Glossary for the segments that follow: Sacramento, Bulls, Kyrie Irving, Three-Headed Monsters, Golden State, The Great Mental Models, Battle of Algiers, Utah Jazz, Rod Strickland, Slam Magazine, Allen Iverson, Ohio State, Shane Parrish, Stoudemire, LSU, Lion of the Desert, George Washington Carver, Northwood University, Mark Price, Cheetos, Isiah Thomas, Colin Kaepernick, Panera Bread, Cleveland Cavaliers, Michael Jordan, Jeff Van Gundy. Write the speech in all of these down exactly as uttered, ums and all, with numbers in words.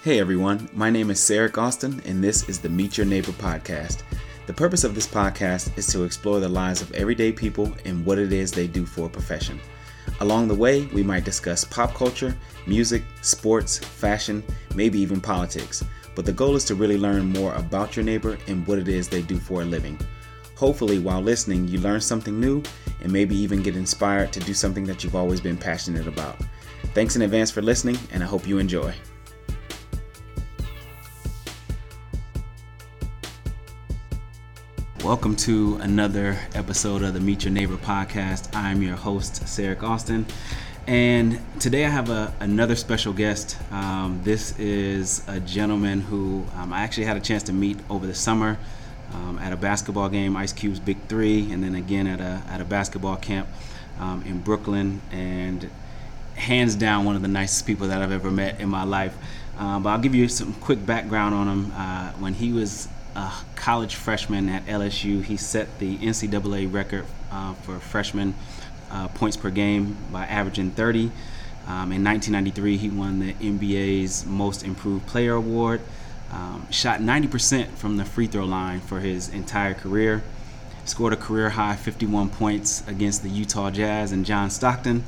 Hey everyone, my name is Sarek Austin, and this is the Meet Your Neighbor podcast. The purpose of this podcast is to explore the lives of everyday people and what it is they do for a profession. Along the way, we might discuss pop culture, music, sports, fashion, maybe even politics. But the goal is to really learn more about your neighbor and what it is they do for a living. Hopefully, while listening, you learn something new and maybe even get inspired to do something that you've always been passionate about. Thanks in advance for listening, and I hope you enjoy. Welcome to another episode of the Meet Your Neighbor podcast. I'm your host, Sarek Austin, and today I have a, another special guest. Um, this is a gentleman who um, I actually had a chance to meet over the summer um, at a basketball game, Ice Cube's Big Three, and then again at a at a basketball camp um, in Brooklyn, and hands down one of the nicest people that I've ever met in my life. Uh, but I'll give you some quick background on him. Uh, when he was a college freshman at L S U, he set the N C double A record uh, for freshman uh, points per game by averaging thirty. Um, in nineteen ninety-three, he won the N B A's Most Improved Player Award, um, shot ninety percent from the free throw line for his entire career, scored a career-high fifty-one points against the Utah Jazz and John Stockton.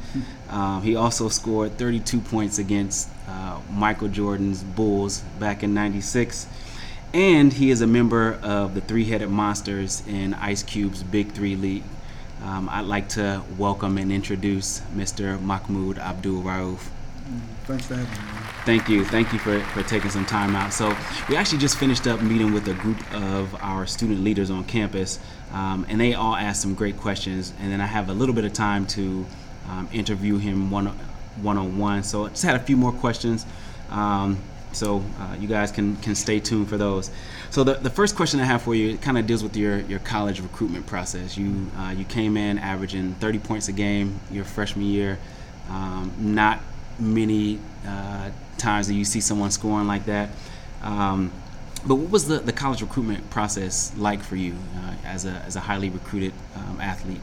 Um, he also scored thirty-two points against uh, Michael Jordan's Bulls back in ninety-six. And he is a member of the Three-Headed Monsters in Ice Cube's Big Three League. Um, I'd like to welcome and introduce Mister Mahmoud Abdul-Rauf. Thanks for having me. Thank you. Thank you for, for taking some time out. So we actually just finished up meeting with a group of our student leaders on campus, um, and they all asked some great questions. And then I have a little bit of time to um, interview him one, one-on-one. So I just had a few more questions. Um, So uh, you guys can, can stay tuned for those. So the, the first question I have for you kind of deals with your, your college recruitment process. You uh, you came in averaging thirty points a game your freshman year. Um, not many uh, times that you see someone scoring like that. Um, but what was the, the college recruitment process like for you uh, as a as a highly recruited um, athlete?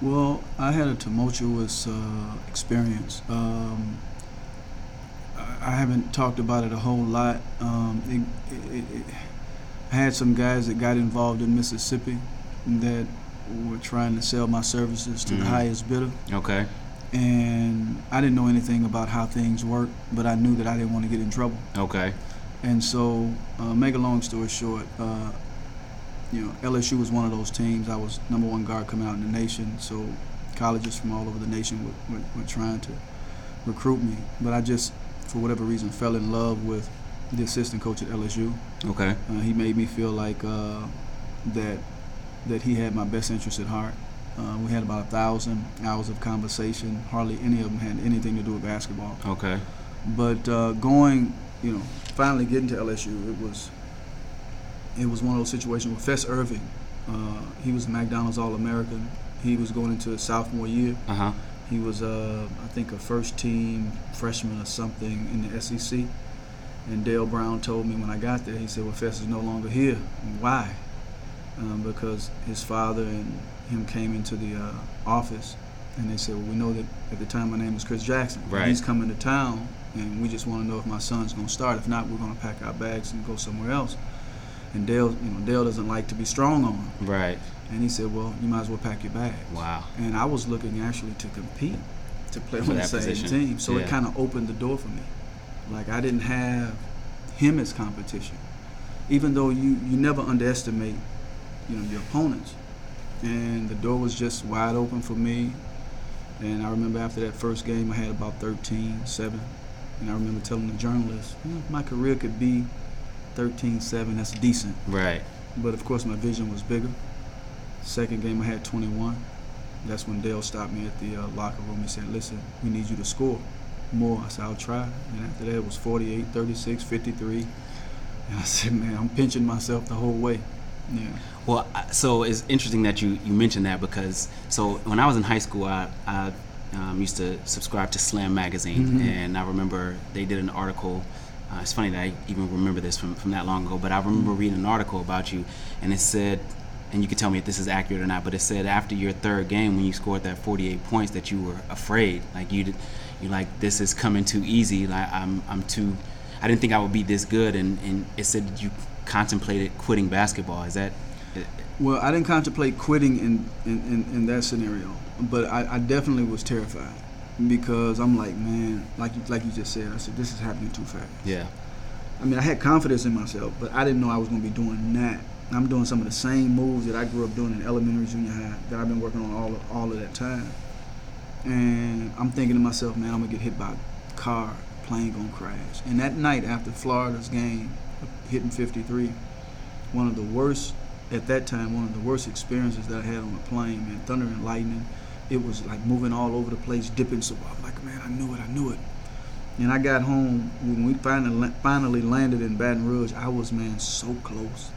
Well, I had a tumultuous uh, experience. Um, I haven't talked about it a whole lot. Um, it, it, it, I had some guys that got involved in Mississippi that were trying to sell my services to mm-hmm. the highest bidder. Okay. And I didn't know anything about how things work, but I knew that I didn't want to get in trouble. Okay. And so, uh, make a long story short, uh, you know, L S U was one of those teams. I was number one guard coming out in the nation, so colleges from all over the nation were, were, were trying to recruit me, but I just, for whatever reason, fell in love with the assistant coach at L S U. Okay. Uh, he made me feel like uh, that that he had my best interest at heart. Uh, we had about a thousand hours of conversation. Hardly any of them had anything to do with basketball. Okay. But uh, going, you know, finally getting to L S U, it was it was one of those situations with Fess Irving. Uh, he was McDonald's All-American. He was going into his sophomore year. Uh huh. He was, uh, I think, a first-team freshman or something in the S E C. And Dale Brown told me when I got there, he said, well, Fess is no longer here. Why? Um, because his father and him came into the uh, office, and they said, well, we know that at the time my name was Chris Jackson. Right. He's coming to town, and we just want to know if my son's going to start. If not, we're going to pack our bags and go somewhere else. And Dale, you know, Dale doesn't like to be strong on him. Right. And he said, well, you might as well pack your bags. Wow. And I was looking actually to compete, to play for on the same position. Team. So yeah. It kind of opened the door for me. Like, I didn't have him as competition, even though you, you never underestimate, you know, your opponents. And the door was just wide open for me. And I remember after that first game, I had about thirteen seven. And I remember telling the journalist, mm, my career could be thirteen seven. That's decent. Right. But, of course, my vision was bigger. Second game, I had twenty-one. That's when Dale stopped me at the uh, locker room and said, listen, we need you to score more. I said, I'll try. And after that, it was forty-eight, thirty-six, fifty-three. And I said, man, I'm pinching myself the whole way. Yeah. Well, so it's interesting that you, you mentioned that because, so when I was in high school, I, I um, used to subscribe to Slam Magazine. Mm-hmm. And I remember they did an article. Uh, it's funny that I even remember this from, from that long ago, but I remember mm-hmm. reading an article about you, and it said, and you can tell me if this is accurate or not, but it said after your third game when you scored that forty-eight points that you were afraid, like you did, you're like, this is coming too easy, like I'm I'm too, I didn't think I would be this good. And, and it said you contemplated quitting basketball. Is that? Well, I didn't contemplate quitting in, in, in, in that scenario, but I, I definitely was terrified because I'm like, man, like you, like you just said, I said, this is happening too fast. Yeah. I mean, I had confidence in myself, but I didn't know I was going to be doing that. I'm doing some of the same moves that I grew up doing in elementary, junior high, that I've been working on all of, all of that time. And I'm thinking to myself, man, I'm going to get hit by a car, plane going to crash. And that night after Florida's game, hitting fifty-three, one of the worst, at that time, one of the worst experiences that I had on a plane, man, thunder and lightning. It was like moving all over the place, dipping. So I'm like, man, I knew it, I knew it. And I got home, when we finally, finally landed in Baton Rouge, I was, man, so close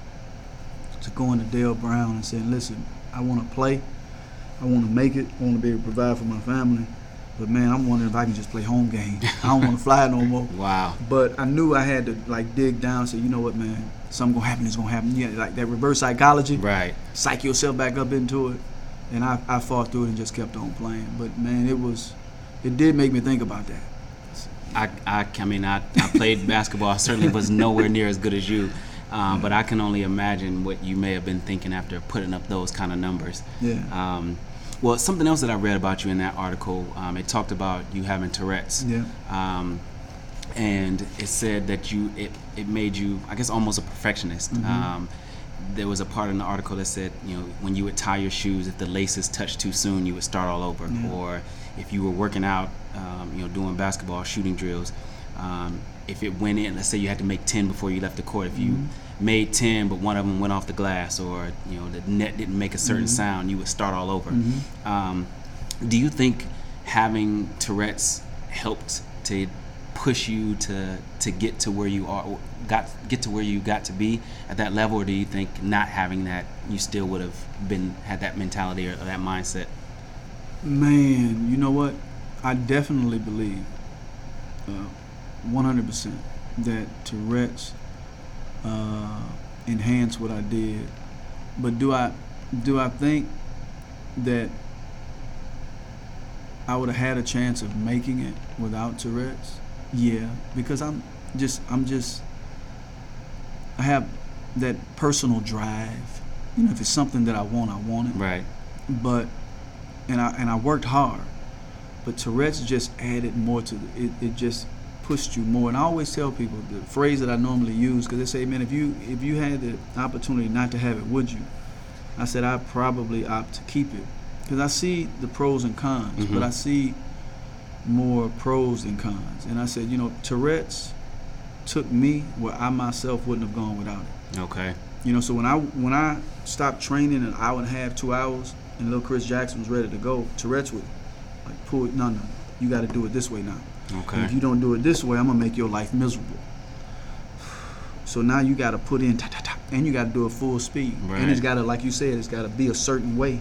to going to Dale Brown and saying, listen, I want to play, I want to make it, I want to be able to provide for my family, but man, I'm wondering if I can just play home games. I don't want to fly no more. Wow. But I knew I had to like dig down and say, you know what, man, something gonna happen, it's gonna happen. Yeah, like that reverse psychology. Right. Psych yourself back up into it. And I, I fought through it and just kept on playing. But man, it was, it did make me think about that. I, I, I mean, I, I played basketball. I certainly was nowhere near as good as you. Um, but I can only imagine what you may have been thinking after putting up those kind of numbers. Yeah. Um, well, something else that I read about you in that article, um, it talked about you having Tourette's. Yeah. Um, and it said that you it, it made you, I guess, almost a perfectionist. Mm-hmm. Um, there was a part in the article that said, you know, when you would tie your shoes, if the laces touched too soon, you would start all over. Yeah. Or if you were working out, um, you know, doing basketball, shooting drills, um, if it went in, let's say you had to make ten before you left the court. If you mm-hmm. made ten, but one of them went off the glass, or you know the net didn't make a certain mm-hmm. sound, you would start all over. Mm-hmm. Um, do you think having Tourette's helped to push you to to get to where you are, got get to where you got to be at that level, or do you think not having that, you still would have been had that mentality or that mindset? Man, you know what? I definitely believe. Uh, one hundred percent that Tourette's uh, enhanced what I did. But do I do I think that I would have had a chance of making it without Tourette's? Yeah, because I'm just I'm just I have that personal drive. You know, if it's something that I want, I want it. Right. But and I and I worked hard. But Tourette's just added more to the, it. It just pushed you more. And I always tell people the phrase that I normally use, because they say, man, if you if you had the opportunity not to have it, would you? I said, I'd probably opt to keep it, because I see the pros and cons, mm-hmm. but I see more pros than cons. And I said, you know, Tourette's took me where I myself wouldn't have gone without it. Okay. You know, so when I when I stopped training an hour and a half, two hours, and little Chris Jackson was ready to go, Tourette's would like pull it, no, no, you got to do it this way now. Okay. And if you don't do it this way, I'm going to make your life miserable. So now you got to put in, ta, ta, ta, and you got to do it full speed. Right. And it's got to, like you said, it's got to be a certain way.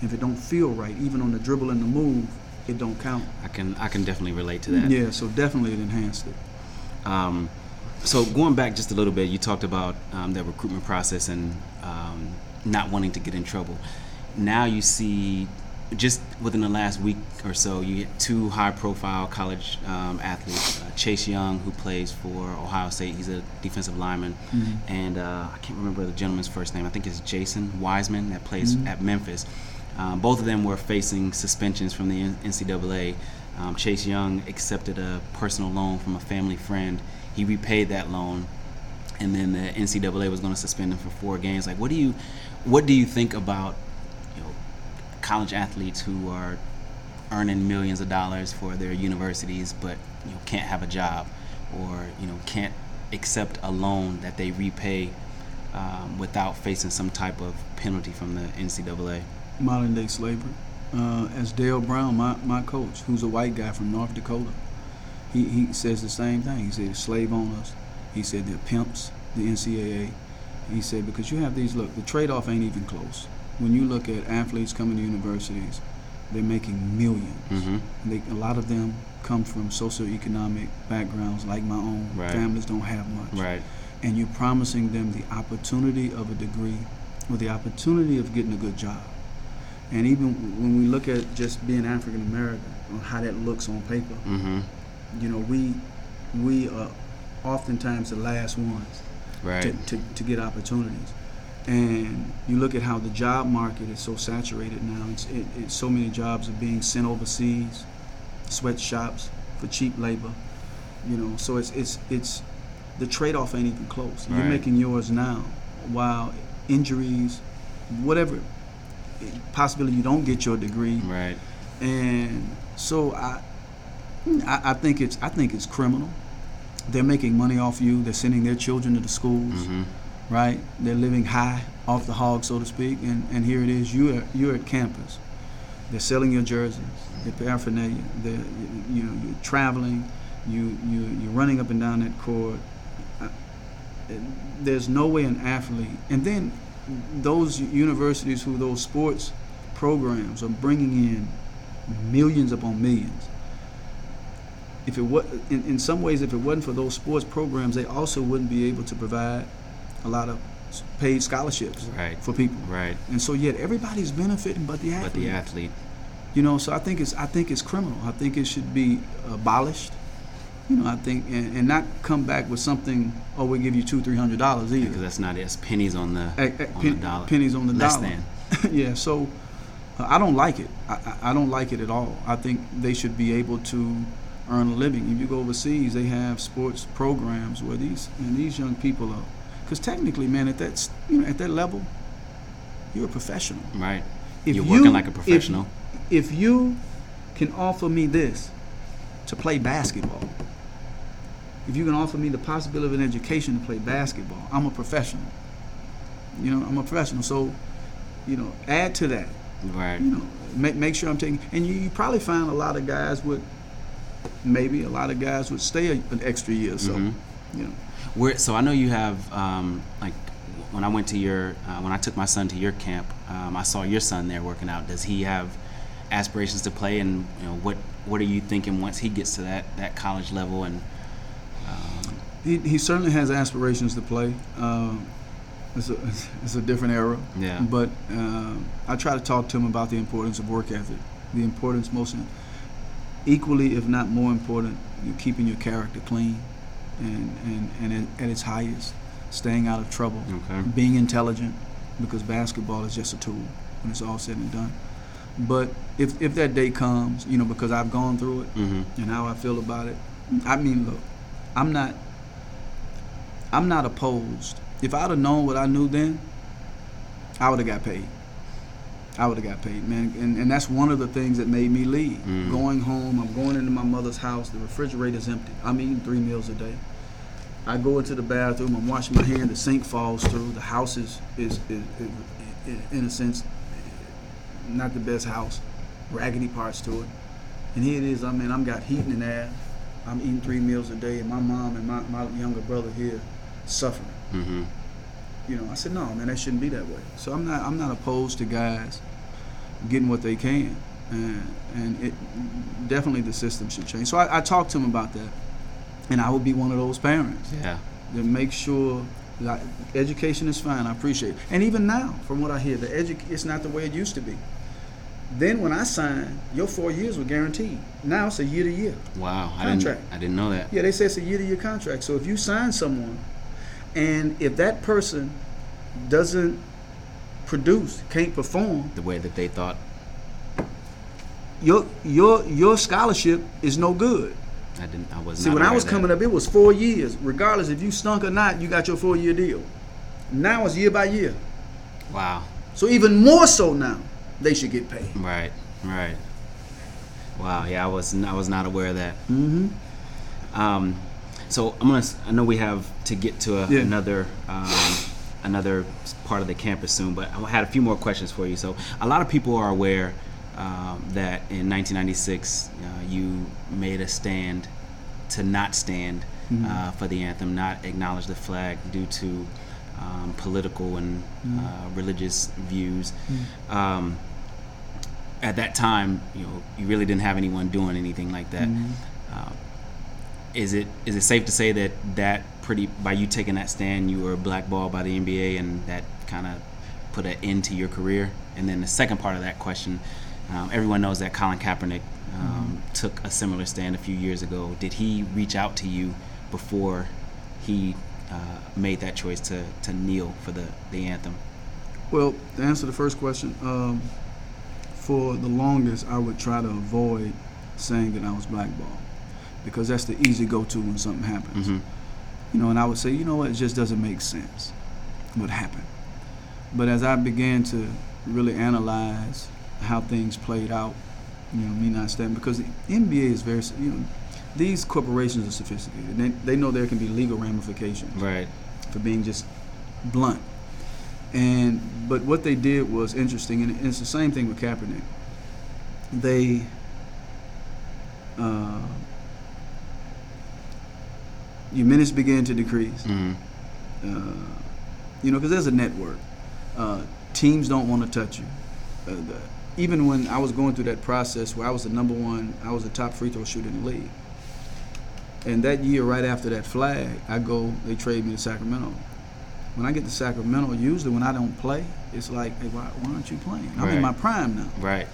If it don't feel right, even on the dribble and the move, it don't count. I can I can definitely relate to that. Yeah, so definitely it enhanced it. Um, so going back just a little bit, you talked about um, that recruitment process and um, not wanting to get in trouble. Now you see... Just within the last week or so, you get two high-profile college um, athletes, uh, Chase Young, who plays for Ohio State. He's a defensive lineman. Mm-hmm. And uh, I can't remember the gentleman's first name. I think it's Jason Wiseman that plays mm-hmm. at Memphis. Um, both of them were facing suspensions from the N C double A. Um, Chase Young accepted a personal loan from a family friend. He repaid that loan, and then the N C double A was going to suspend him for four games. Like, what do you, what do you think about college athletes who are earning millions of dollars for their universities, but you know, can't have a job, or you know, can't accept a loan that they repay um, without facing some type of penalty from the N C double A? Modern day slavery. Uh, as Dale Brown, my, my coach, who's a white guy from North Dakota, he, he says the same thing. He said, slave owners. He said they're pimps, the N C double A. He said, because you have these, look, the trade-off ain't even close. When you look at athletes coming to universities, they're making millions. Mm-hmm. They, a lot of them come from socioeconomic backgrounds like my own. Right. Families don't have much. Right. And you're promising them the opportunity of a degree or the opportunity of getting a good job. And even when we look at just being African American, on how that looks on paper, mm-hmm. you know, we we are oftentimes the last ones right. to, to, to get opportunities. And you look at how the job market is so saturated now. It's, it, it's so many jobs are being sent overseas, sweatshops for cheap labor. You know, so it's it's it's the trade-off ain't even close. Right. You're making yours now, while injuries, whatever, possibly you don't get your degree. Right. And so I, I, I think it's I think it's criminal. They're making money off you. They're sending their children to the schools. Mm-hmm. Right, they're living high off the hog, so to speak, and, and here it is. You're you're at campus. They're selling your jerseys, your paraphernalia. They're, you know, you're traveling. You you you're running up and down that court. There's no way an athlete. And then those universities who those sports programs are bringing in millions upon millions. If it was in, in some ways, if it wasn't for those sports programs, they also wouldn't be able to provide a lot of paid scholarships right. for people, right? And so yet everybody's benefiting, but the athlete. But the athlete, you know. So I think it's I think it's criminal. I think it should be abolished. You know, I think and, and not come back with something. Oh, we will give you two, three hundred dollars either. Because that's not it. It's pennies on the, a, a, on pen, the dollar. Pennies on the Less dollar. Less than. yeah. So uh, I don't like it. I, I don't like it at all. I think they should be able to earn a living. If you go overseas, they have sports programs where these and these young people are. Because technically, man, at that you know at that level, you're a professional. Right. If you're you, working like a professional. If, if you can offer me this to play basketball, if you can offer me the possibility of an education to play basketball, I'm a professional. You know, I'm a professional. So, you know, add to that. Right. You know, make make sure I'm taking. And you, you probably find a lot of guys would, maybe a lot of guys would stay a, an extra year or so. Mm-hmm. You know. We're, so I know you have, um, like, when I went to your, uh, when I took my son to your camp, um, I saw your son there working out. Does he have aspirations to play, and you know what? What are you thinking once he gets to that, that college level? And um, he he certainly has aspirations to play. Um, it's a it's a different era. Yeah. But um, I try to talk to him about the importance of work ethic, the importance most, equally if not more important, you're keeping your character clean. And, and, and at its highest, staying out of trouble, okay. being intelligent, because basketball is just a tool when it's all said and done. But if if that day comes, you know, because I've gone through it mm-hmm. and how I feel about it, I mean, look, I'm not I'm not opposed. If I'd have known what I knew then, I would have got paid. I would have got paid, man. And, and that's one of the things that made me leave. Mm. Going home, I'm going into my mother's house. The refrigerator's empty. I'm eating three meals a day. I go into the bathroom. I'm washing my hand. The sink falls through. The house is, is, is, is in a sense, not the best house. Raggedy parts to it. And here it is. I mean, I've got heat in the air. I'm eating three meals a day. And my mom and my, my younger brother here suffering. Mm-hmm. You know, I said, no, man, that shouldn't be that way. So I'm not I'm not opposed to guys getting what they can, and, and it definitely the system should change. So I, I talked to him about that, and I would be one of those parents. Yeah. To make sure that I, education is fine. I appreciate it. And even now, from what I hear, the edu- it's not the way it used to be. Then when I signed, your four years were guaranteed. Now it's a year to year. Wow, contract. I didn't I didn't know that. Yeah, they say it's a year to year contract. So if you sign someone, and if that person doesn't produce, can't perform the way that they thought, your your your scholarship is no good. I didn't. I was see when I was coming up, it was four years. Regardless if you stunk or not, you got your four year deal. Now it's year by year. Wow. So even more so now, they should get paid. Right. Right. Wow. Yeah, I was I was not aware of that. Mm-hmm. Um. So I'm gonna. I know we have to get to a, yeah. another um, another part of the campus soon, but I had a few more questions for you. So a lot of people are aware um, that in nineteen ninety-six uh, you made a stand to not stand mm-hmm. uh, for the anthem, not acknowledge the flag due to um, political and mm-hmm. uh, religious views. Mm-hmm. Um, at that time, you know, you really didn't have anyone doing anything like that. Mm-hmm. Uh, Is it is it safe to say that that pretty by you taking that stand you were blackballed by the N B A and that kind of put an end to your career? And then the second part of that question, um, everyone knows that Colin Kaepernick um, mm-hmm. took a similar stand a few years ago. Did he reach out to you before he uh, made that choice to, to kneel for the, the anthem? Well, to answer the first question, um, for the longest, I would try to avoid saying that I was blackballed, because that's the easy go-to when something happens. Mm-hmm. You know, and I would say, you know what, it just doesn't make sense what happened. But as I began to really analyze how things played out, you know, me not standing, because the N B A is very, you know, these corporations are sophisticated. They, they know there can be legal ramifications, right, for being just blunt. And but what they did was interesting, and it's the same thing with Kaepernick. They uh, your minutes began to decrease. Mm-hmm. Uh, you know, because there's a network. Uh, teams don't want to touch you. Uh, the, even when I was going through that process where I was the number one, I was the top free throw shooter in the league. And that year, right after that flag, I go, they trade me to Sacramento. When I get to Sacramento, usually when I don't play, it's like, hey, why, why aren't you playing? I'm right. in my prime now. Right.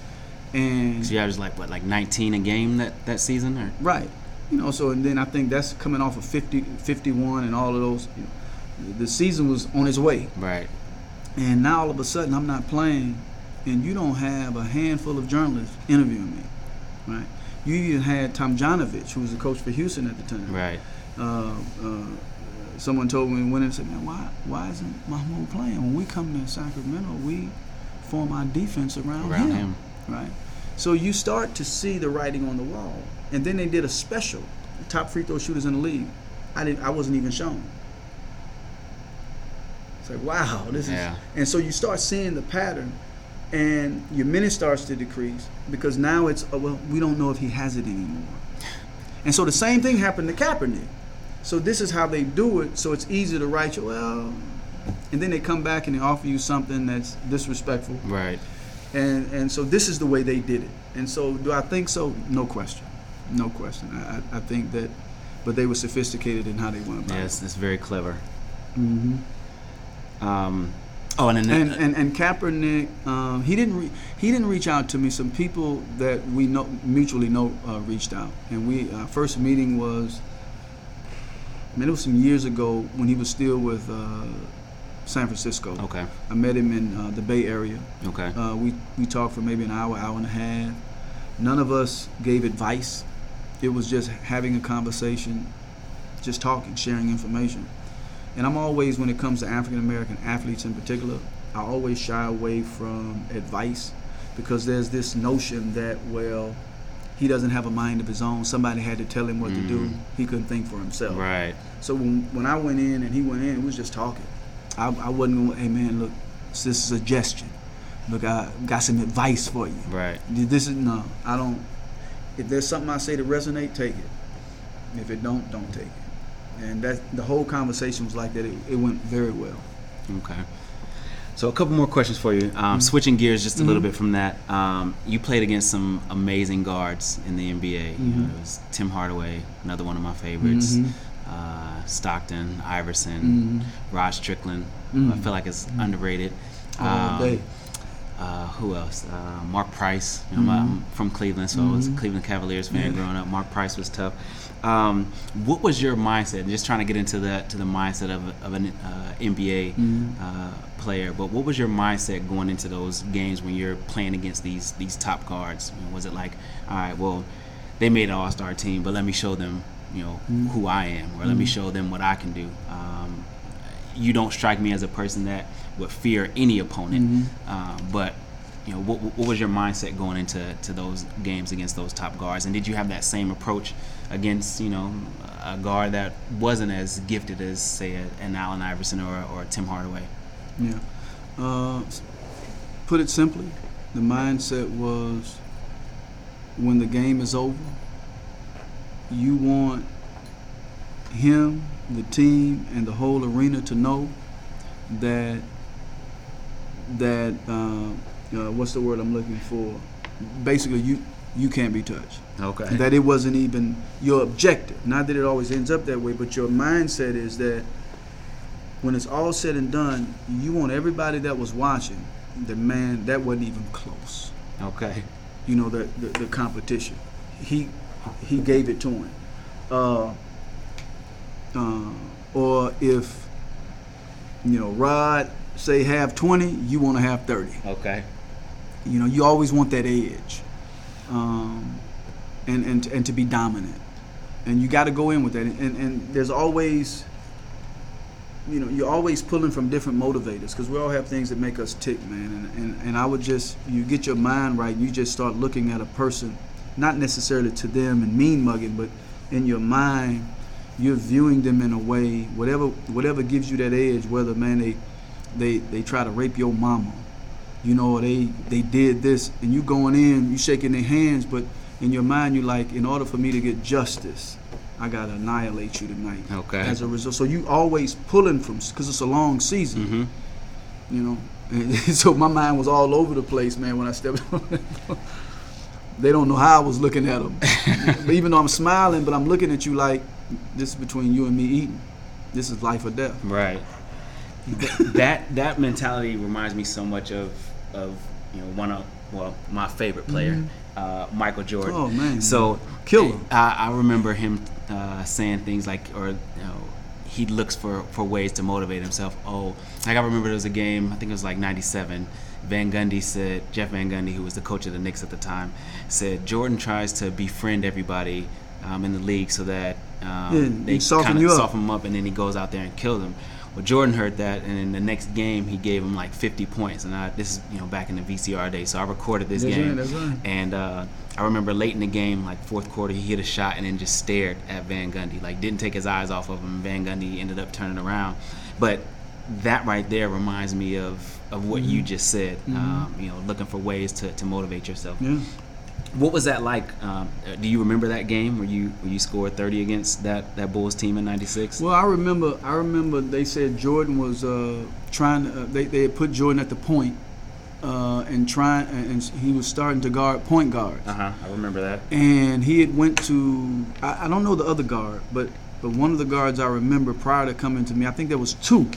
And so you averaged like, what, like nineteen a game that, that season? Or? Right. You know, so, and then I think that's coming off of fifty, fifty-one and all of those. You know, the season was on its way. Right. And now all of a sudden I'm not playing, and you don't have a handful of journalists interviewing me, right? You even had Tom Janovich, who was the coach for Houston at the time. Right. Uh, uh, someone told me when and said, man, why why isn't Mahmoud playing? When we come to Sacramento, we form our defense around, around him, him, right? So you start to see the writing on the wall. And then they did a special, the top free throw shooters in the league. I didn't. I wasn't even shown. It's like, wow, this yeah. is. And so you start seeing the pattern, and your minutes starts to decrease because now it's, oh, well, we don't know if he has it anymore. And so the same thing happened to Kaepernick. So this is how they do it. So it's easy to write you, well, and then they come back and they offer you something that's disrespectful. Right. And and so this is the way they did it. And so do I think so? No question. No question. I, I think that, but they were sophisticated in how they went about yes, it. Yes, it's very clever. Mm-hmm. Um. Oh, and, then, and and and Kaepernick, um, he didn't re- he didn't reach out to me. Some people that we know mutually know uh, reached out, and we our first meeting was. I mean, it was some years ago when he was still with uh, San Francisco. Okay. I met him in uh, the Bay Area. Okay. Uh, we we talked for maybe an hour, hour and a half. None of us gave advice. It was just having a conversation, just talking, sharing information. And I'm always, when it comes to African-American athletes in particular, I always shy away from advice because there's this notion that, well, he doesn't have a mind of his own. Somebody had to tell him what mm. to do. He couldn't think for himself. Right. So when, when I went in and he went in, it was just talking. I, I wasn't going, hey, man, look, this is a suggestion. Look, I got some advice for you. Right. This is, no, I don't. If there's something I say to resonate, take it. If it don't, don't take it. And that the whole conversation was like that. It, it went very well. Okay. So a couple more questions for you. Um, mm-hmm. Switching gears just a mm-hmm. little bit from that. Um, you played against some amazing guards in the N B A. Mm-hmm. You know, it was Tim Hardaway, another one of my favorites. Mm-hmm. Uh, Stockton, Iverson, mm-hmm. Rod Strickland. Mm-hmm. I feel like it's mm-hmm. underrated. Um, All day. Uh, who else? Uh, Mark Price. You know, mm-hmm. I'm from Cleveland, so mm-hmm. I was a Cleveland Cavaliers fan yeah. growing up. Mark Price was tough. Um, what was your mindset? Just trying to get into the to the mindset of of an uh, N B A mm-hmm. uh, player. But what was your mindset going into those games when you're playing against these these top guards? You know, was it like, all right, well, they made an All-Star team, but let me show them, you know, mm-hmm. who I am, or let mm-hmm. me show them what I can do. Um, you don't strike me as a person that would fear any opponent. Mm-hmm. Uh, but you know, what, what was your mindset going into to those games against those top guards? And did you have that same approach against, you know, a guard that wasn't as gifted as, say, an Allen Iverson or or Tim Hardaway? Yeah. Uh, put it simply, the mindset was when the game is over, you want him, the team, and the whole arena to know that that uh, uh, what's the word I'm looking for? Basically, you you can't be touched. Okay. That it wasn't even your objective. Not that it always ends up that way, but your mindset is that when it's all said and done, you want everybody that was watching that, man, that wasn't even close. Okay. You know, the the, the competition. He he gave it to him. Uh, Uh, or if, you know, Rod say have twenty, you want to have thirty. Okay. You know, you always want that edge, um, and and and to be dominant, and you got to go in with that. And, and and there's always, you know, you're always pulling from different motivators, because we all have things that make us tick, man. And, and and I would just, you get your mind right, you just start looking at a person, not necessarily to them and mean mugging, but in your mind, you're viewing them in a way, whatever whatever gives you that edge, whether, man, they they they try to rape your mama, you know, they they did this, and you going in, you shaking their hands, but in your mind you're like, in order for me to get justice, I gotta annihilate you tonight. Okay. As a result, so you always pulling from, because it's a long season, mm-hmm. you know. And so my mind was all over the place, man. When I stepped on, they don't know how I was looking at them. But even though I'm smiling, but I'm looking at you like, this is between you and me eating. This is life or death. Right. that that mentality reminds me so much of of you know one of well my favorite player, mm-hmm. uh, Michael Jordan. Oh man! So killer. I, I remember him. Uh, saying things like, or you know, he looks for, for ways to motivate himself. Oh, like I remember there was a game, I think it was like ninety-seven. Van Gundy said, Jeff Van Gundy, who was the coach of the Knicks at the time, said Jordan tries to befriend everybody um, in the league so that um, yeah, they kind of soften him up, and then he goes out there and kills him. Well, Jordan heard that, and in the next game, he gave him like fifty points. And I, this is you know back in the V C R days, so I recorded this that's game. Right, right. And uh, I remember late in the game, like fourth quarter, he hit a shot and then just stared at Van Gundy, like didn't take his eyes off of him. Van Gundy ended up turning around. But that right there reminds me of, of what mm-hmm. you just said. Mm-hmm. Um, you know, looking for ways to, to motivate yourself. Yeah. What was that like? Um, do you remember that game where you where you scored thirty against that, that Bulls team in ninety-six? Well, I remember. I remember they said Jordan was uh, trying to. Uh, they they had put Jordan at the point, uh, and trying and he was starting to guard point guards. Uh huh. I remember that. And he had went to. I, I don't know the other guard, but but one of the guards I remember prior to coming to me. I think there was two,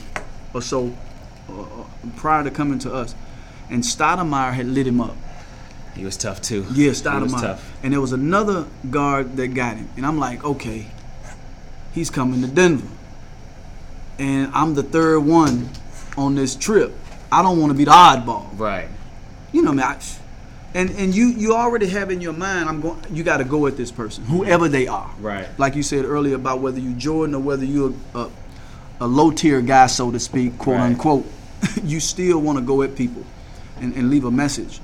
or so, uh, prior to coming to us, and Stoudemire had lit him up. He was tough too. Yeah, Stoudemire. And there was another guard that got him. And I'm like, okay, he's coming to Denver. And I'm the third one on this trip. I don't want to be the oddball. Right. You know, man. I, and and you, you already have in your mind, I'm going. You got to go at this person, whoever they are. Right. Like you said earlier about whether you Jordan or whether you're a, a low tier guy, so to speak, quote right. unquote. You still want to go at people, and, and leave a message.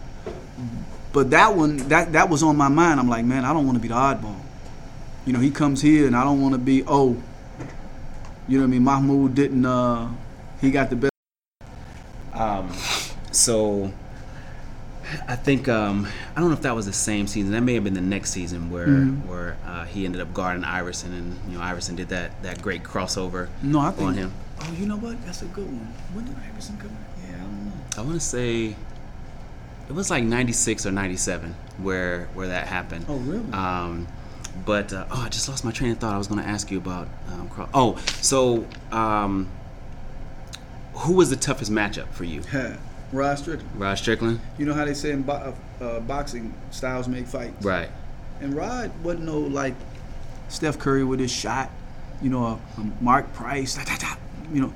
But that one, that, that was on my mind. I'm like, man, I don't want to be the oddball. You know, he comes here, and I don't want to be, oh, you know what I mean, Mahmoud didn't, uh, he got the best. Um, so I think, um, I don't know if that was the same season. That may have been the next season where mm-hmm. where uh, he ended up guarding Iverson, and, you know, Iverson did that, that great crossover no, I think, on him. Oh, you know what? That's a good one. When did Iverson come out? Yeah, I don't know. I want to say... It was like ninety-six or ninety-seven where where that happened. Oh, really? Um, but, uh, oh, I just lost my train of thought. I was going to ask you about um, – oh, so um, who was the toughest matchup for you? Rod Strickland. Rod Strickland? You know how they say in bo- uh, boxing, styles make fights. Right. And Rod wasn't no, like, Steph Curry with his shot, you know, uh, Mark Price, da, da, da, you know.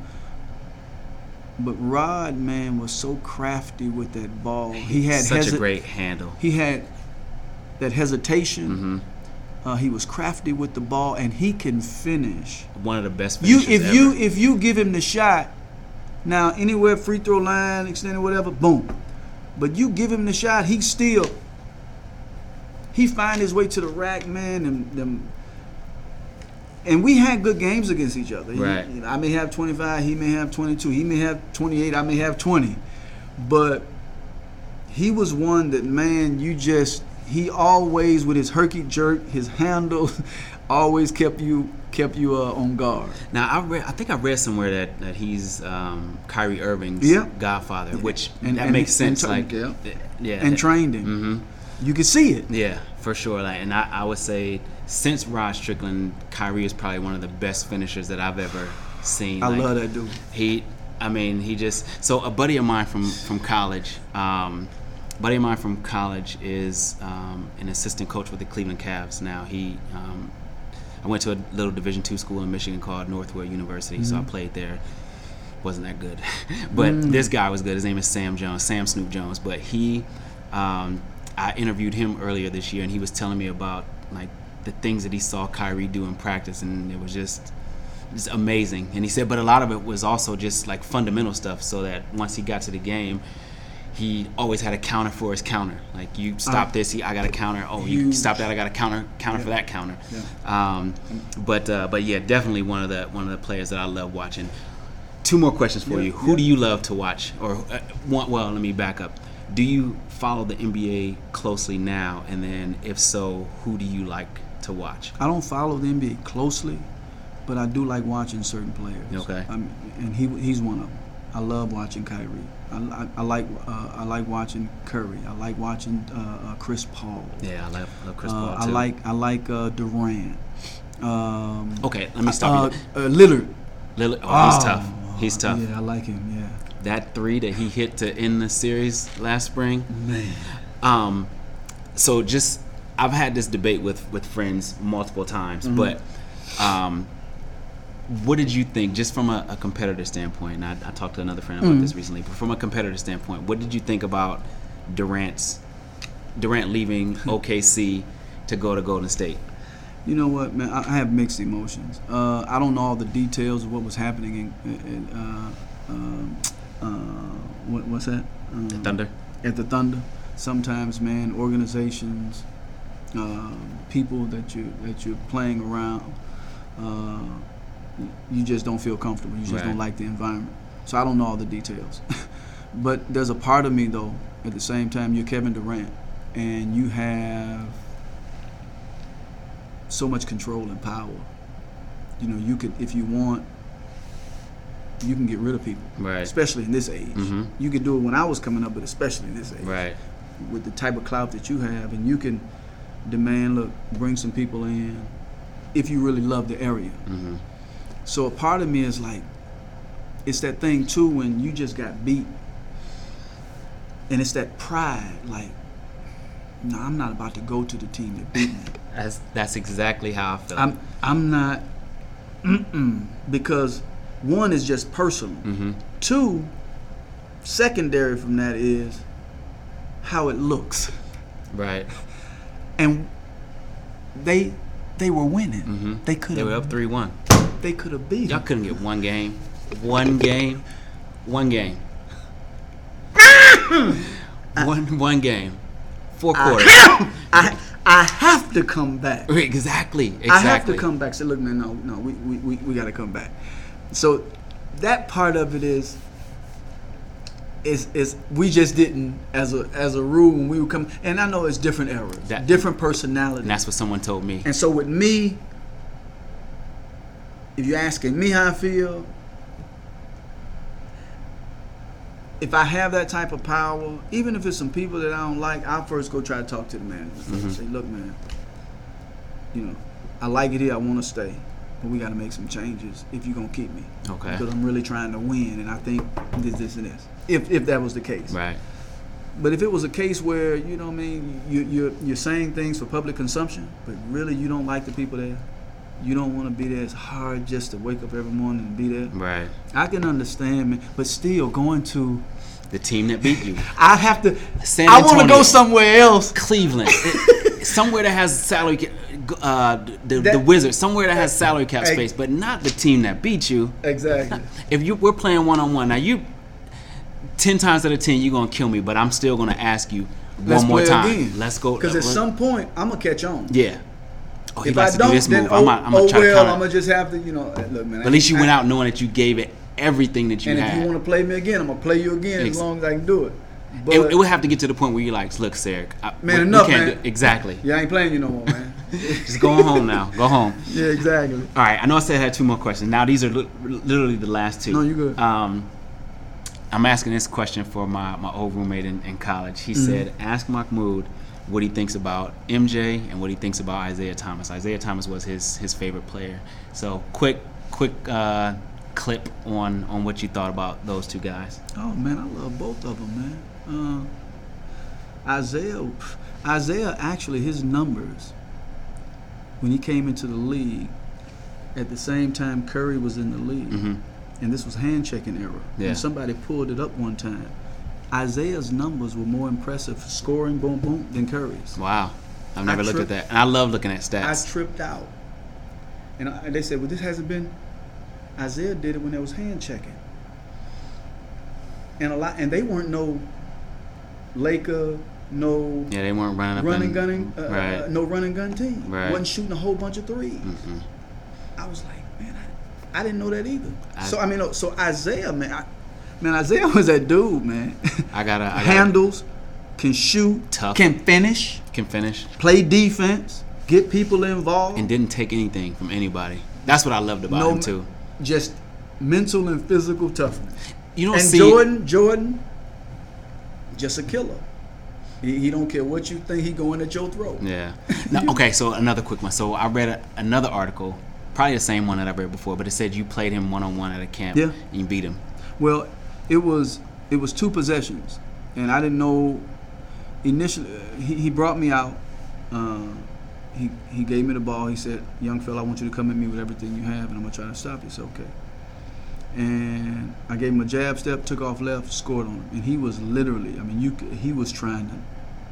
But Rod, man, was so crafty with that ball. He had such hesi- a great handle. He had that hesitation. Mm-hmm. Uh, he was crafty with the ball, and he can finish. One of the best finishers you, if ever. You, if you give him the shot, now anywhere free throw line, extended, whatever, boom. But you give him the shot, he still he find his way to the rack, man, and them. And we had good games against each other. Right. He, you know, I may have twenty-five, he may have twenty-two, he may have twenty-eight, I may have twenty. But he was one that, man, you just, he always, with his herky jerk, his handle, always kept you kept you uh, on guard. Now, I re- I think I read somewhere that, that he's um, Kyrie Irving's yeah. godfather, yeah. which and, that and makes and sense. Tra- like, yeah. yeah, And that, trained him. Mm-hmm. You could see it. Yeah, for sure. Like, and I, I would say... Since Rod Strickland, Kyrie is probably one of the best finishers that I've ever seen. I like, love that dude. He, I mean, he just. So a buddy of mine from from college, um, buddy of mine from college is um, an assistant coach with the Cleveland Cavs now. He um, I went to a little Division two school in Michigan called Northwood University, mm-hmm. so I played there. Wasn't that good. But mm. this guy was good. His name is Sam Jones, Sam Snoop Jones. But he, um, I interviewed him earlier this year, and he was telling me about, like, the things that he saw Kyrie do in practice, and it was just, just amazing. And he said, but a lot of it was also just, like, fundamental stuff, so that once he got to the game, he always had a counter for his counter. Like, you stop uh, this, he, I got a counter. Oh, huge. You stop that, I got a counter. Counter yeah. for that counter. Yeah. Um, but uh, but yeah, definitely one of the one of the players that I love watching. Two more questions for yeah, you. Who yeah. do you love to watch? Or uh, well, let me back up. Do you follow the N B A closely now? And then, if so, who do you like to watch? I don't follow the N B A closely, but I do like watching certain players. Okay, I'm, and he he's one of them. I love watching Kyrie. I, I, I like uh, I like watching Curry. I like watching uh, uh, Chris Paul. Yeah, I love, love Chris uh, Paul too. I like I like uh, Durant. Um, okay, let me stop uh, you. Uh, Lillard. Lillard. Oh, he's oh. tough. He's tough. Yeah, I like him, yeah. That three that he hit to end the series last spring. Man. Um, so just, I've had this debate with, with friends multiple times, mm-hmm. but um, what did you think, just from a, a competitor standpoint, and I, I talked to another friend about mm-hmm. this recently, but from a competitor standpoint, what did you think about Durant's, Durant leaving O K C to go to Golden State? You know what, man? I have mixed emotions. Uh, I don't know all the details of what was happening in, in uh, uh, uh, what what's that? Um, the Thunder. At the Thunder. Sometimes, man, organizations, uh, people that you that you're playing around, uh, you just don't feel comfortable. You just right. don't like the environment. So I don't know all the details. But there's a part of me though. At the same time, you're Kevin Durant, and you have so much control and power. You know, you could, if you want, you can get rid of people, right? Especially in this age. Mm-hmm. You could do it when I was coming up, but especially in this age, right? With the type of clout that you have, and you can demand, look, bring some people in if you really love the area. Mm-hmm. So a part of me is like, it's that thing too when you just got beat, and it's that pride, like, no, I'm not about to go to the team that beat me. That's that's exactly how I feel. I'm I'm not, mm-mm, because one is just personal. Mm-hmm. Two, secondary from that is how it looks. Right. And they they were winning. Mm-hmm. They could. They were up three one. They could have beat. Y'all couldn't get one game, one game, one game, one one game, four quarters. I, I, I have to come back. Exactly. Exactly. I have to come back. Say, so look, man, no, no, we we, we, we got to come back. So that part of it is, is is we just didn't, as a as a rule, when we would come. And I know it's different eras, that, different personalities. And that's what someone told me. And so with me, if you're asking me how I feel, if I have that type of power, even if it's some people that I don't like, I'll first go try to talk to the manager. Mm-hmm. Say, look, man, you know, I like it here. I want to stay. But we got to make some changes if you're going to keep me. Okay. Because I'm really trying to win, and I think this, this, and this. If if that was the case. Right. But if it was a case where, you know what I mean, you, you're, you're saying things for public consumption, but really you don't like the people there, you don't want to be there. It's hard just to wake up every morning and be there. Right. I can understand, man. But still, going to the team that beat you. I have to. San Antonio, I want to go somewhere else. Cleveland. it, somewhere that has salary. Uh, the, that, the Wizards. Somewhere that has salary cap space, but not the team that beat you. Exactly. If you we're playing one on one now, you ten times out of ten you're gonna kill me, but I'm still gonna ask you one Let's more play time. Again. Let's go. Because at some point I'm gonna catch on. Yeah. Oh, if I don't, do then oh, I'm a, I'm oh a well, I'm gonna just have to, you know. Look, man. But at least you I, went out knowing that you gave it everything that you and had. And if you want to play me again, I'm gonna play you again exactly. as long as I can do it. But it, it would have to get to the point where you're like, look, Sarek, I, man, we, enough, we can't man. Do, exactly. Yeah, I ain't playing you no more, man. Just go home now. Go home. Yeah, exactly. All right, I know I said I had two more questions. Now these are li- literally the last two. No, you good. Um, I'm asking this question for my, my old roommate in, in college. He mm-hmm. said, ask Mahmoud what he thinks about M J and what he thinks about Isiah Thomas. Isiah Thomas was his his favorite player. So quick quick uh, clip on, on what you thought about those two guys. Oh man, I love both of them, man. Uh, Isiah Isiah actually his numbers when he came into the league, at the same time Curry was in the league, mm-hmm. and this was hand-checking era, yeah. and somebody pulled it up one time, Isiah's numbers were more impressive, scoring, boom, boom, than Curry's. Wow. I've never I looked tripped, at that. And I love looking at stats. I tripped out. And, I, and they said, well, this hasn't been – Isiah did it when there was hand-checking. And a lot, and they weren't no Laker, no yeah, they weren't running, running and, gunning, uh, right. uh, no running gun team. Right. Wasn't shooting a whole bunch of threes. Mm-hmm. I was like, man, I, I didn't know that either. I, so I mean, so Isiah, man, I, man, Isiah was that dude, man. I gotta I handles, gotta, can shoot, tough, can finish, can finish, play defense, get people involved, and didn't take anything from anybody. That's what I loved about no, him too. Just mental and physical toughness. You don't and see Jordan, Jordan, just a killer. He, he don't care what you think. He going at your throat. Yeah. Now, okay, so another quick one. So I read a, another article, probably the same one that I read before, but it said you played him one on one at a camp. Yeah. And you beat him. Well, it was it was two possessions, and I didn't know. Initially, he, he brought me out. Uh, he he gave me the ball. He said, "Young fella, I want you to come at me with everything you have, and I'm gonna try to stop you." So okay. And I gave him a jab step, took off left, scored on him. And he was literally, I mean, you he was trying to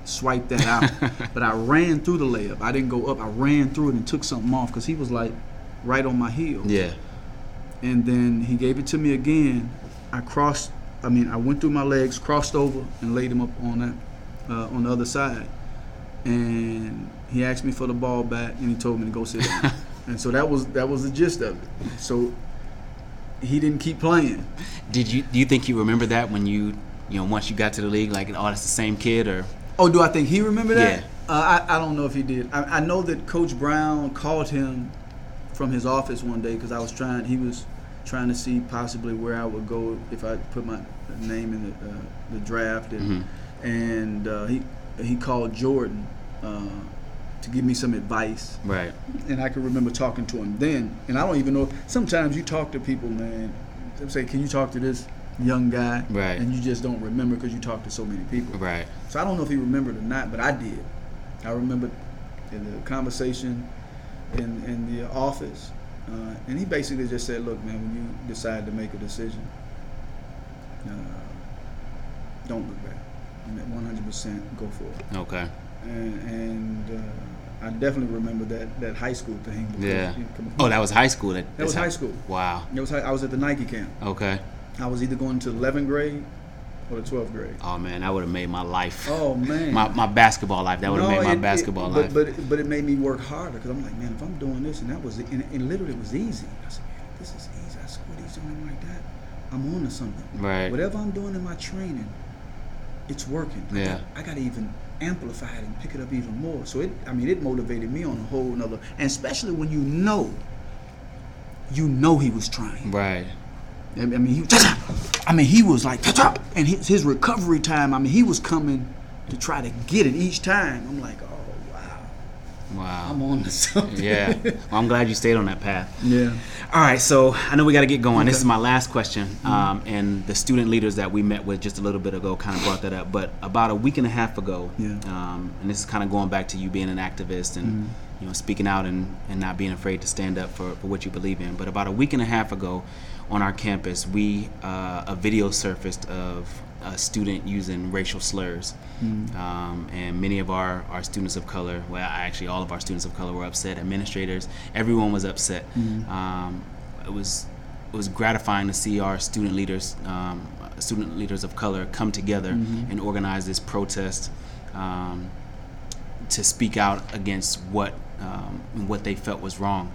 swipe that out. But I ran through the layup. I didn't go up. I ran through it and took something off because he was, like, right on my heel. Yeah. And then he gave it to me again. I crossed, I mean, I went through my legs, crossed over, and laid him up on that, uh, on the other side. And he asked me for the ball back, and he told me to go sit down. And so that was that was the gist of it. So... he didn't keep playing. Did you? Do you think you remember that when you, you know, once you got to the league, like, oh, that's the same kid, or? Oh, do I think he remembered that? Yeah. Uh, I I don't know if he did. I, I know that Coach Brown called him from his office one day because I was trying. He was trying to see possibly where I would go if I put my name in the uh, the draft, and mm-hmm. and uh, he he called Jordan uh, to give me some advice. Right. And I can remember talking to him then. And I don't even know if, sometimes you talk to people, man, they say, can you talk to this young guy? Right. And you just don't remember because you talk to so many people. Right. So I don't know if he remembered or not, but I did. I remember in the conversation in, in the office. Uh, and he basically just said, look, man, when you decide to make a decision, uh, don't look back. one hundred percent go for it. Okay. And, and uh, I definitely remember that, that high school thing. Yeah. Oh, that was high school. That, that was high school. Wow. It was high, I was at the Nike camp. Okay. I was either going to eleventh grade or the twelfth grade. Oh man, that would have made my life. Oh man. My my basketball life. That would have no, made my it, basketball it, life. But, but but it made me work harder because I'm like, man, if I'm doing this and that was and, and literally it was easy. I said, man, this is easy. I scored easy on him like that. I'm on to something. Right. Whatever I'm doing in my training, it's working. Yeah. I, I got to even amplify it and pick it up even more. So it, I mean, it motivated me on a whole nother, and especially when you know, you know he was trying. Right. I mean, he, I mean, he was like, and his, his recovery time, I mean, he was coming to try to get it each time. I'm like, oh, wow. Wow. I'm on to something. Yeah. Well, I'm glad you stayed on that path. Yeah. All right, so I know we got to get going. Okay. This is my last question, mm-hmm. um, and the student leaders that we met with just a little bit ago kind of brought that up. But about a week and a half ago, yeah. um, and this is kind of going back to you being an activist and mm-hmm. you know speaking out and, and not being afraid to stand up for, for what you believe in. But about a week and a half ago on our campus, we uh, a video surfaced of a student using racial slurs, mm-hmm. um, and many of our, our students of color, well, actually all of our students of color were upset, administrators, everyone was upset. Mm-hmm. Um, It was it was gratifying to see our student leaders, um, student leaders of color, come together mm-hmm. and organize this protest um, to speak out against what um, what they felt was wrong.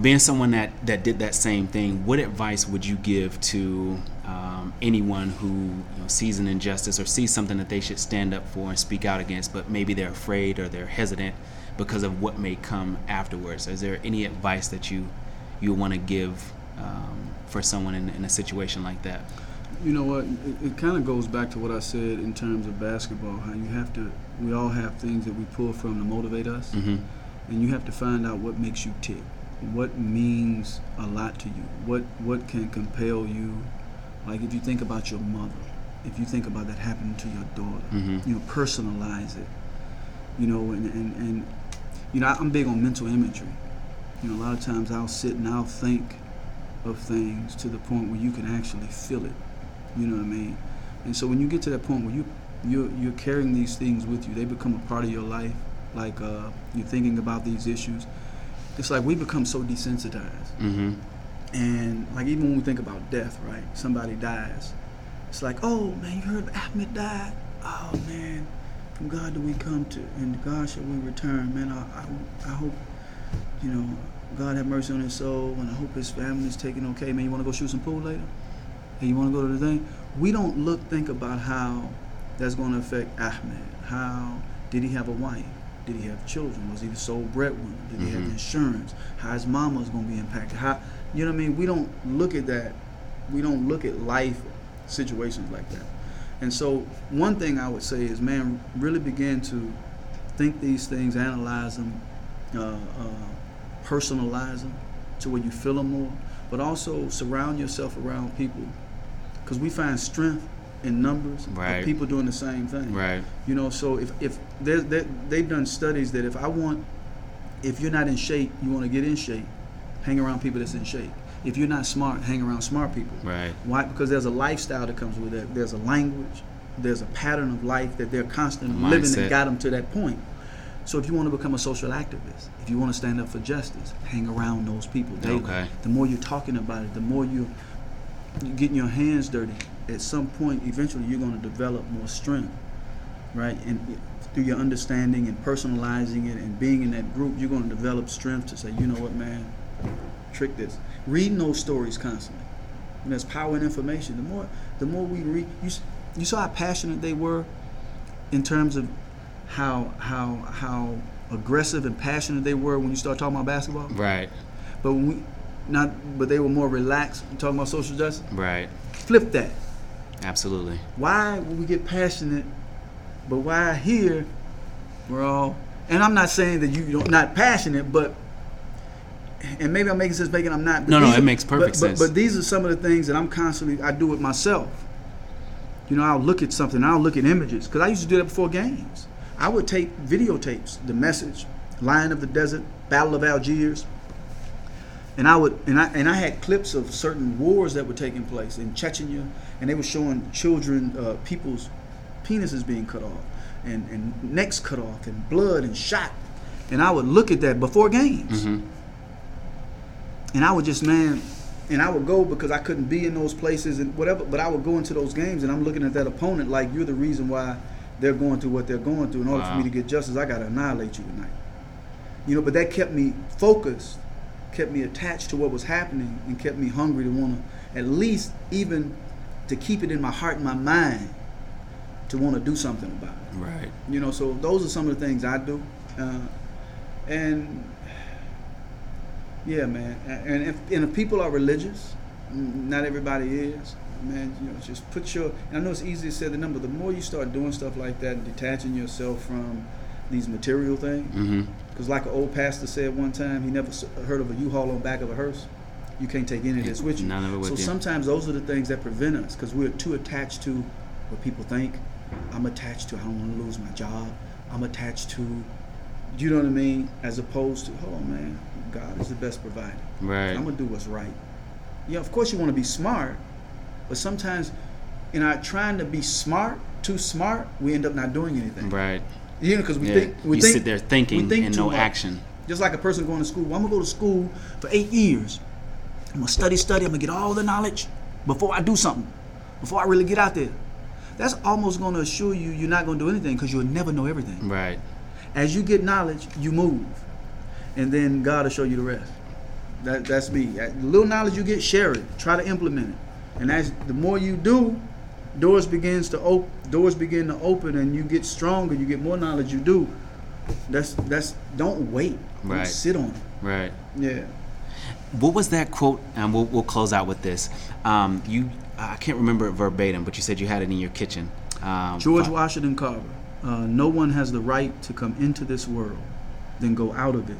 Being someone that, that did that same thing, what advice would you give to um, anyone who you know, sees an injustice or sees something that they should stand up for and speak out against, but maybe they're afraid or they're hesitant because of what may come afterwards? Is there any advice that you you want to give um, for someone in, in a situation like that? You know what, it, it kind of goes back to what I said in terms of basketball, how you have to, we all have things that we pull from to motivate us, mm-hmm. and you have to find out what makes you tick, what means a lot to you, what, what can compel you. Like if you think about your mother, if you think about that happening to your daughter, mm-hmm. you know, personalize it, you know, and, and, and you know, I'm big on mental imagery. You know, a lot of times I'll sit and I'll think of things to the point where you can actually feel it. You know what I mean? And so when you get to that point where you, you're, you're carrying these things with you, they become a part of your life, like uh, you're thinking about these issues. It's like we become so desensitized. Mm-hmm. And like even when we think about death, right? Somebody dies. It's like, oh, man, you heard Ahmed died? Oh, man, from God do we come to, and God shall we return. Man, I, I, I hope, you know, God have mercy on his soul, and I hope his family is taking okay. Man, you want to go shoot some pool later? Hey, you want to go to the thing? We don't look, think about how that's going to affect Ahmed. How, did he have a wife? Did he have children? Was he the sole breadwinner? Did mm-hmm. he have insurance? How his mama is going to be impacted? How, you know what I mean? We don't look at that. We don't look at life situations like that. And so one thing I would say is, man, really begin to think these things, analyze them, uh, uh, personalize them to where you feel them more, but also surround yourself around people, because we find strength in numbers right. of people doing the same thing. Right. You know, so if, if they're, they're, they've done studies that if I want, if you're not in shape, you want to get in shape, hang around people that's in shape. If you're not smart, hang around smart people. Right. Why? Because there's a lifestyle that comes with it. There's a language. There's a pattern of life that they're constantly mindset. Living that got them to that point. So if you want to become a social activist, if you want to stand up for justice, hang around those people daily. Okay. The more you're talking about it, the more you're getting your hands dirty. At some point, eventually, you're going to develop more strength, right? And through your understanding and personalizing it and being in that group, you're going to develop strength to say, you know what, man, trick this. Reading those stories constantly, and there's power in information. The more, the more we read, you, you saw how passionate they were in terms of how how how aggressive and passionate they were when you start talking about basketball. Right. But when we, not, but they were more relaxed talking about social justice. Right. Flip that. Absolutely. Why would we get passionate? But why here we're all, and I'm not saying that you don't not passionate, but. And maybe I'm making sense, making I'm not. But no, no, it are, makes perfect but, sense. But, but these are some of the things that I'm constantly, I do with myself. You know, I'll look at something, I'll look at images. Because I used to do that before games. I would take videotapes, The Message, Lion of the Desert, Battle of Algiers. And I would, and I and I had clips of certain wars that were taking place in Chechnya. And they were showing children, uh, people's penises being cut off. And, and necks cut off, and blood and shot. And I would look at that before games. Mm-hmm. And I would just, man, and I would go because I couldn't be in those places and whatever, but I would go into those games and I'm looking at that opponent like, you're the reason why they're going through what they're going through. In order wow. for me to get justice, I got to annihilate you tonight. You know, but that kept me focused, kept me attached to what was happening, and kept me hungry to want to, at least even to keep it in my heart and my mind, to want to do something about it. Right. You know, so those are some of the things I do. Uh, and... Yeah, man, and if, and if people are religious, not everybody is, man, you know, just put your, and I know it's easier said than done, but the more you start doing stuff like that and detaching yourself from these material things, because mm-hmm. like an old pastor said one time, he never heard of a U-Haul on the back of a hearse. You can't take any of this with you. None of it with so you. Sometimes those are the things that prevent us, because we're too attached to what people think. I'm attached to, I don't want to lose my job. I'm attached to, you know what I mean, as opposed to, hold on, man, God is the best provider. Right. So I'm going to do what's right. Yeah, of course you want to be smart, but sometimes in our trying to be smart, too smart, we end up not doing anything. Right. You know, because we yeah. think we you think, sit there thinking think and no much. Action. Just like a person going to school. Well, I'm going to go to school for eight years. I'm going to study, study. I'm going to get all the knowledge before I do something, before I really get out there. That's almost going to assure you you're not going to do anything because you'll never know everything. Right. As you get knowledge, you move. And then God will show you the rest. That, that's me. The little knowledge you get, share it. Try to implement it. And as the more you do, doors begins to open. Doors begin to open, and you get stronger. You get more knowledge. You do. That's that's. Don't wait. Right. Don't sit on it. Right. Yeah. What was that quote? And we'll we'll close out with this. Um, you, I can't remember it verbatim, but you said you had it in your kitchen. Um, George but, Washington Carver. Uh, no one has the right to come into this world, then go out of it,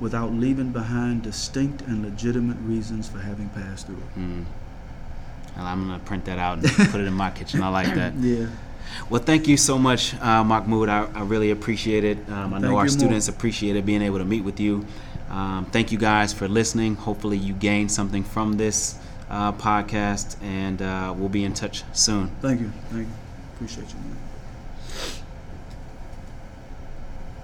without leaving behind distinct and legitimate reasons for having passed through it. Mm. Well, I'm going to print that out and put it in my kitchen. I like that. Yeah. Well, thank you so much, uh, Mahmoud. I, I really appreciate it. Um, I know our students appreciate it, being able to meet with you. Um, thank you guys for listening. Hopefully you gained something from this uh, podcast, and uh, we'll be in touch soon. Thank you. Thank you. Appreciate you, man.